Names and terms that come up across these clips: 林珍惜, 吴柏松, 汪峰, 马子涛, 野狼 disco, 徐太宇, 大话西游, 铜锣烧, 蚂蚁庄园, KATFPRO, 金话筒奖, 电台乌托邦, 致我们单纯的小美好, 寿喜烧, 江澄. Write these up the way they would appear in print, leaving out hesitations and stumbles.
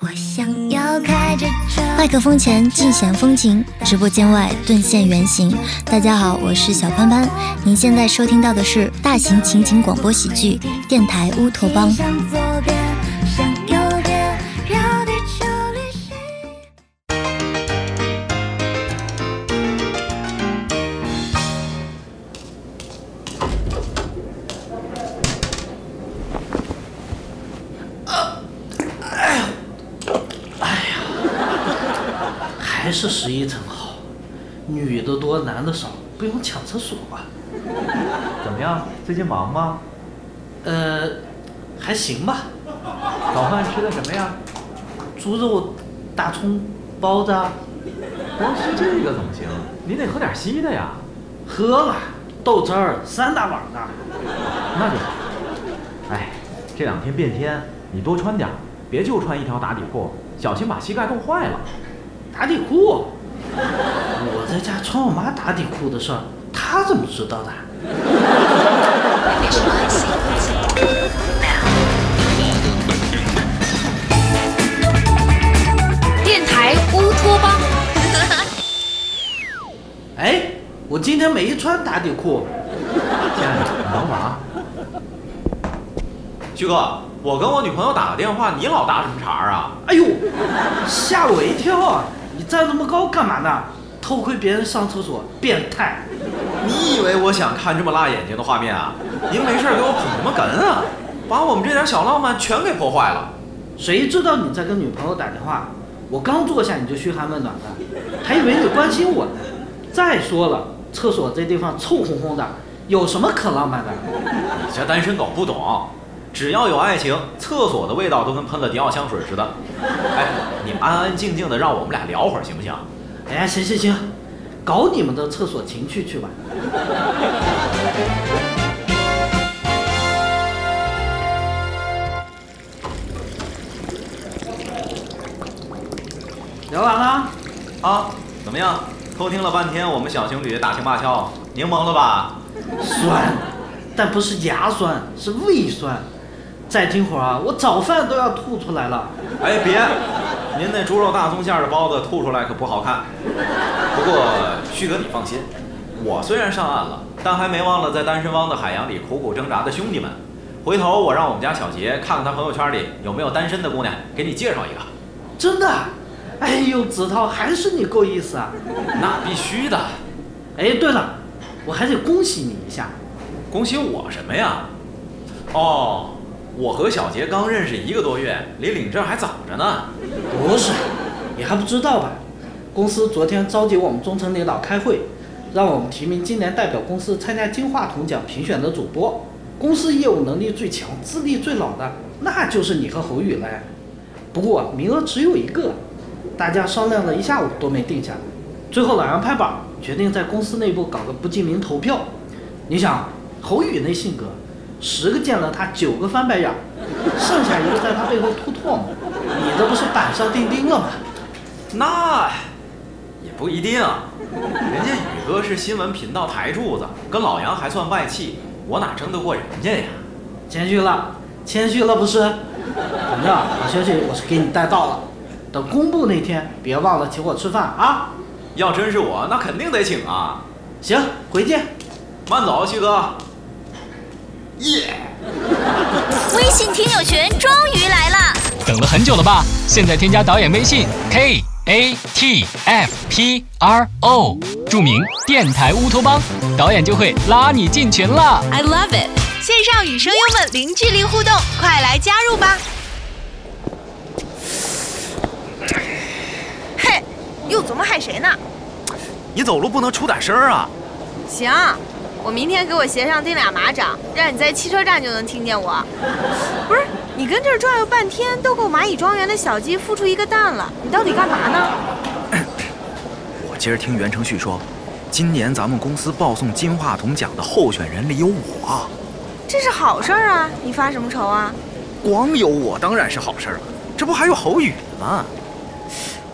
我想要开着车。麦克风前尽显风情，直播间外顿现原形。大家好，我是小潘潘，您现在收听到的是大型情景广播喜剧电台乌托邦。还是11层好，女的多男的少，不用抢厕所吧。怎么样，最近忙吗？还行吧。早饭吃的什么呀？猪肉大葱包子。光吃这个怎么行？你得喝点稀的呀。喝了，豆汁儿3大碗呢。那就好。哎，这2天变天，你多穿点，别就穿1条打底裤，小心把膝盖冻坏了。打底裤？我在家穿我妈打底裤的事儿，她怎么知道的？电台乌托邦。哎，我今天没穿打底裤。亲爱的，你等会儿啊。徐哥，我跟我女朋友打个电话，你老打什么茬啊？哎呦，吓我一跳啊！你站那么高干嘛呢？偷窥别人上厕所，变态！你以为我想看这么辣眼睛的画面啊？您没事给我捧什么哏啊？把我们这点小浪漫全给破坏了。谁知道你在跟女朋友打电话？我刚坐下你就嘘寒问暖的，还以为你关心我呢。再说了，厕所这地方臭烘烘的，有什么可浪漫的？你这单身狗不懂，只要有爱情，厕所的味道都跟喷了迪奥香水似的。哎，你安安静静的让我们俩聊会儿行不行？哎呀，行行行，搞你们的厕所情趣去吧。聊完了啊？怎么样？偷听了半天我们小情侣打情骂俏，柠檬了吧？酸，但不是牙酸，是胃酸。再听会儿啊，我早饭都要吐出来了。哎，别，您那猪肉大葱馅的包子吐出来可不好看。不过旭哥你放心，我虽然上岸了，但还没忘了在单身汪的海洋里苦苦挣扎的兄弟们。回头我让我们家小杰看看他朋友圈里有没有单身的姑娘，给你介绍一个。真的？哎呦，子韬还是你够意思啊。那必须的。哎，对了，我还得恭喜你一下。恭喜我什么呀？哦。我和小杰刚认识1个多月，离领证还早着呢。不是，你还不知道吧？公司昨天召集我们中层领导开会，让我们提名今年代表公司参加金话筒奖评选的主播。公司业务能力最强、资历最老的，那就是你和侯宇了。不过名额只有1个，大家商量了一下午都没定下来。最后老杨拍板，决定在公司内部搞个不记名投票。你想，侯宇那性格。10个见了他9个翻白眼，剩下1个在他背后吐唾沫，你这不是板上钉钉了吗？那也不一定啊，人家宇哥是新闻频道台柱子，跟老杨还算外戚，我哪争得过人家呀？谦虚了，谦虚了不是？反正好消息我是给你带到了，等公布那天别忘了请我吃饭啊！要真是我，那肯定得请啊！行，回见，慢走，旭哥。耶、yeah ！微信听友群终于来了，等了很久了吧？现在添加导演微信 KATFPRO， 注明电台乌托邦，导演就会拉你进群了。I love it！ 线上与声优们零距离互动，快来加入吧！嘿，又琢磨害谁呢？你走路不能出点声啊！行。我明天给我鞋上钉2马掌，让你在汽车站就能听见我。不是，你跟这儿转悠半天，都够蚂蚁庄园的小鸡孵出1个蛋了，你到底干嘛呢？我今儿听袁承旭说，今年咱们公司报送金话筒奖的候选人里有我。这是好事儿啊，你发什么愁啊？光有我当然是好事儿了，这不还有侯宇吗？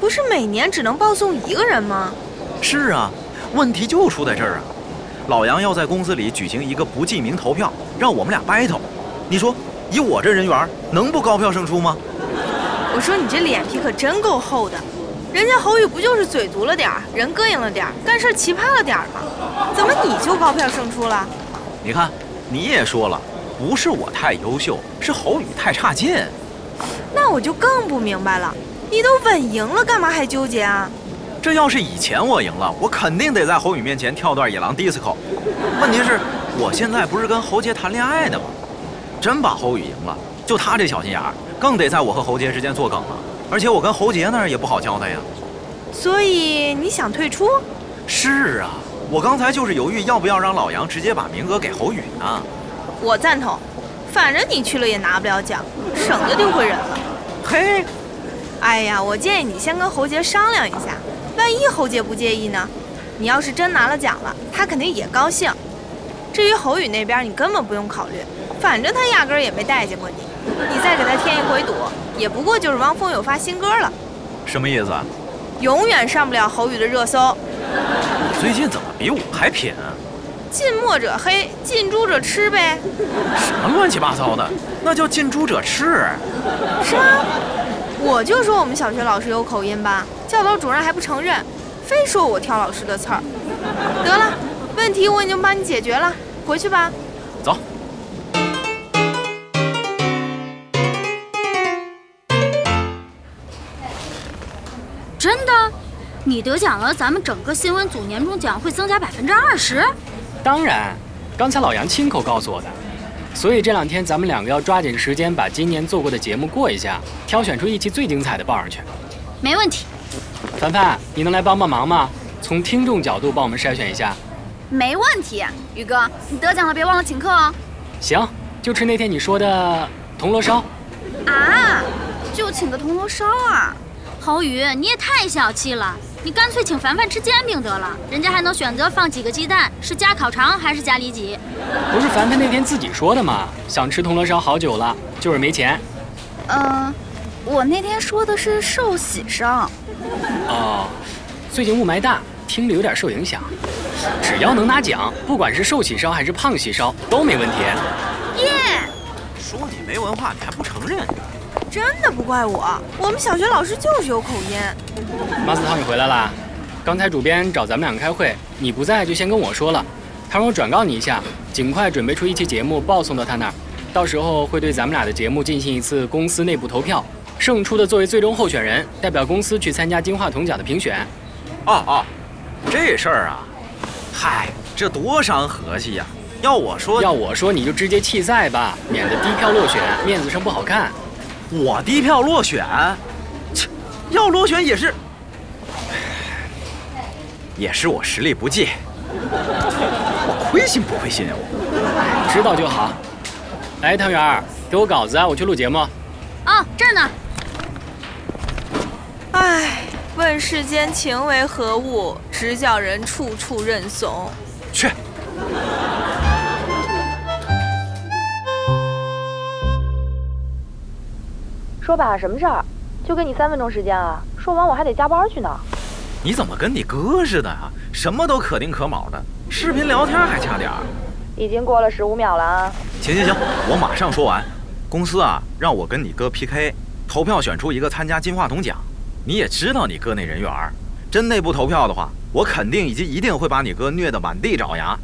不是每年只能报送1个人吗？是啊，问题就出在这儿啊。老杨要在公司里举行一个不记名投票，让我们俩 battle， 你说以我这人缘能不高票胜出吗？我说你这脸皮可真够厚的，人家侯宇不就是嘴毒了点儿，人膈应了点儿，干事奇葩了点儿吗？怎么你就高票胜出了？你看，你也说了，不是我太优秀，是侯宇太差劲。那我就更不明白了，你都稳赢了，干嘛还纠结啊？这要是以前我赢了，我肯定得在侯宇面前跳段野狼 disco。问题是，我现在不是跟侯杰谈恋爱呢吗？真把侯宇赢了，就他这小心眼儿，更得在我和侯杰之间做梗了。而且我跟侯杰那儿也不好交代呀。所以你想退出？是啊，我刚才就是犹豫要不要让老杨直接把名额给侯宇呢。我赞同，反正你去了也拿不了奖，省得丢回人了。嘿，哎呀，我建议你先跟侯杰商量一下。万一侯杰不介意呢？你要是真拿了奖了，他肯定也高兴。至于侯宇那边，你根本不用考虑，反正他压根儿也没待见过你。你再给他添一回堵，也不过就是汪峰有发新歌了。什么意思啊？永远上不了侯宇的热搜。你最近怎么比我还贫啊？近墨者黑，近朱者赤呗。什么乱七八糟的，那叫近朱者赤。是吗？我就说我们小学老师有口音吧，教导主任还不承认，非说我挑老师的刺儿。得了，问题我已经帮你解决了，回去吧。走。真的？你得奖了，咱们整个新闻组年终奖会增加20%？当然，刚才老杨亲口告诉我的。所以这两天咱们两个要抓紧时间把今年做过的节目过一下，挑选出一期最精彩的报上去。没问题。凡凡，你能来帮帮忙吗？从听众角度帮我们筛选一下。没问题，宇哥，你得奖了别忘了请客哦。行，就吃那天你说的铜锣烧。啊，就请个铜锣烧啊？侯宇，你也太小气了，你干脆请凡凡吃煎饼得了，人家还能选择放几个鸡蛋，是加烤肠还是加里脊。不是凡凡那天自己说的吗？想吃铜锣烧好久了，就是没钱。我那天说的是寿喜烧。哦，最近雾霾大，听着有点受影响。只要能拿奖，不管是寿喜烧还是胖喜烧都没问题。耶！说你没文化，你还不承认。真的不怪我，我们小学老师就是有口音。马子涛，你回来啦？刚才主编找咱们两个开会，你不在就先跟我说了，他让我转告你一下，尽快准备出一期节目报送到他那儿，到时候会对咱们俩的节目进行一次公司内部投票，胜出的作为最终候选人，代表公司去参加金话筒奖的评选。哦，这事儿啊，嗨，这多伤和气呀！要我说你就直接弃赛吧，免得低票落选，面子上不好看。我低票落选，要落选也是我实力不济，我亏心不亏心呀？我知道就好。哎，汤圆，给我稿子啊，我去录节目。哦，这儿呢。哎，问世间情为何物，直叫人处处认怂。去。说吧，什么事儿？就给你3分钟时间啊！说完我还得加班去呢。你怎么跟你哥似的啊？什么都可丁可卯的，视频聊天还掐点儿。已经过了15秒了啊！行，我马上说完。公司啊，让我跟你哥 PK， 投票选出一个参加金话筒奖。你也知道你哥那人缘，真内部投票的话，我肯定一定会把你哥虐得满地找牙。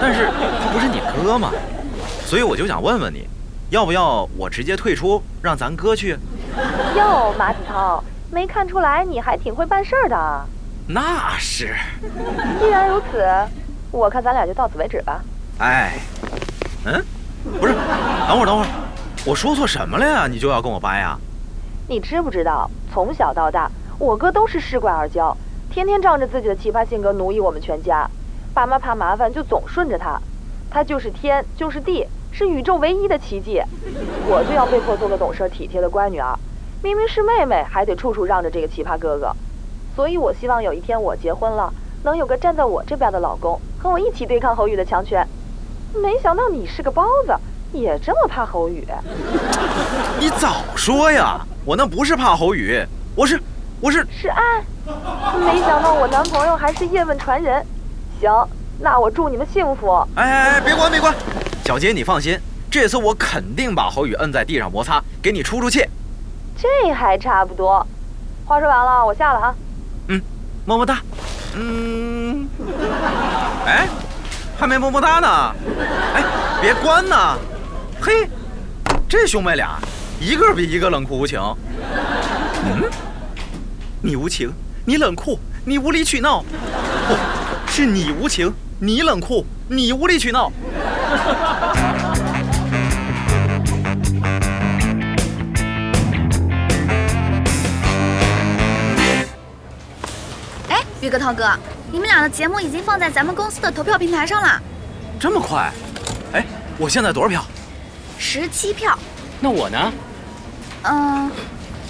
但是他不是你哥嘛，所以我就想问问你。要不要我直接退出，让咱哥去？哟，马子涛，没看出来你还挺会办事儿的。那是。既然如此，我看咱俩就到此为止吧。哎，不是，等会儿，我说错什么了呀？你就要跟我掰呀？你知不知道，从小到大，我哥都是恃怪而骄，天天仗着自己的奇葩性格奴役我们全家。爸妈怕麻烦就总顺着他，他就是天，就是地。是宇宙唯一的奇迹，我就要被迫做个懂事体贴的乖女儿。明明是妹妹，还得处处让着这个奇葩哥哥。所以我希望有一天我结婚了，能有个站在我这边的老公，和我一起对抗侯宇的强权。没想到你是个包子，也这么怕侯宇。你早说呀！我那不是怕侯宇，我是爱。没想到我男朋友还是叶问传人。行，那我祝你们幸福。哎，别管。小杰，你放心，这次我肯定把侯宇摁在地上摩擦，给你出气。这还差不多。话说完了，我下了啊。嗯，么么哒。嗯，哎，还没么么哒呢。哎，别关呢。嘿，这兄妹俩一个比一个冷酷无情。嗯，你无情，你冷酷，你无理取闹。不，是你无情，你冷酷，你无理取闹。宇哥、涛哥，你们俩的节目已经放在咱们公司的投票平台上了。这么快？哎，我现在多少票？17票。那我呢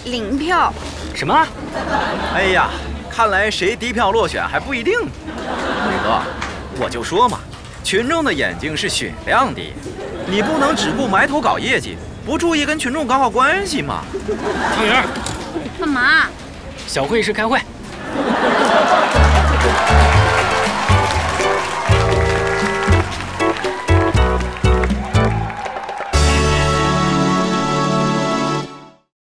？0票。什么？哎呀，看来谁低票落选还不一定。宇哥，我就说嘛，群众的眼睛是雪亮的，你不能只顾埋头搞业绩，不注意跟群众搞好关系嘛。汤圆，干嘛？小会是开会。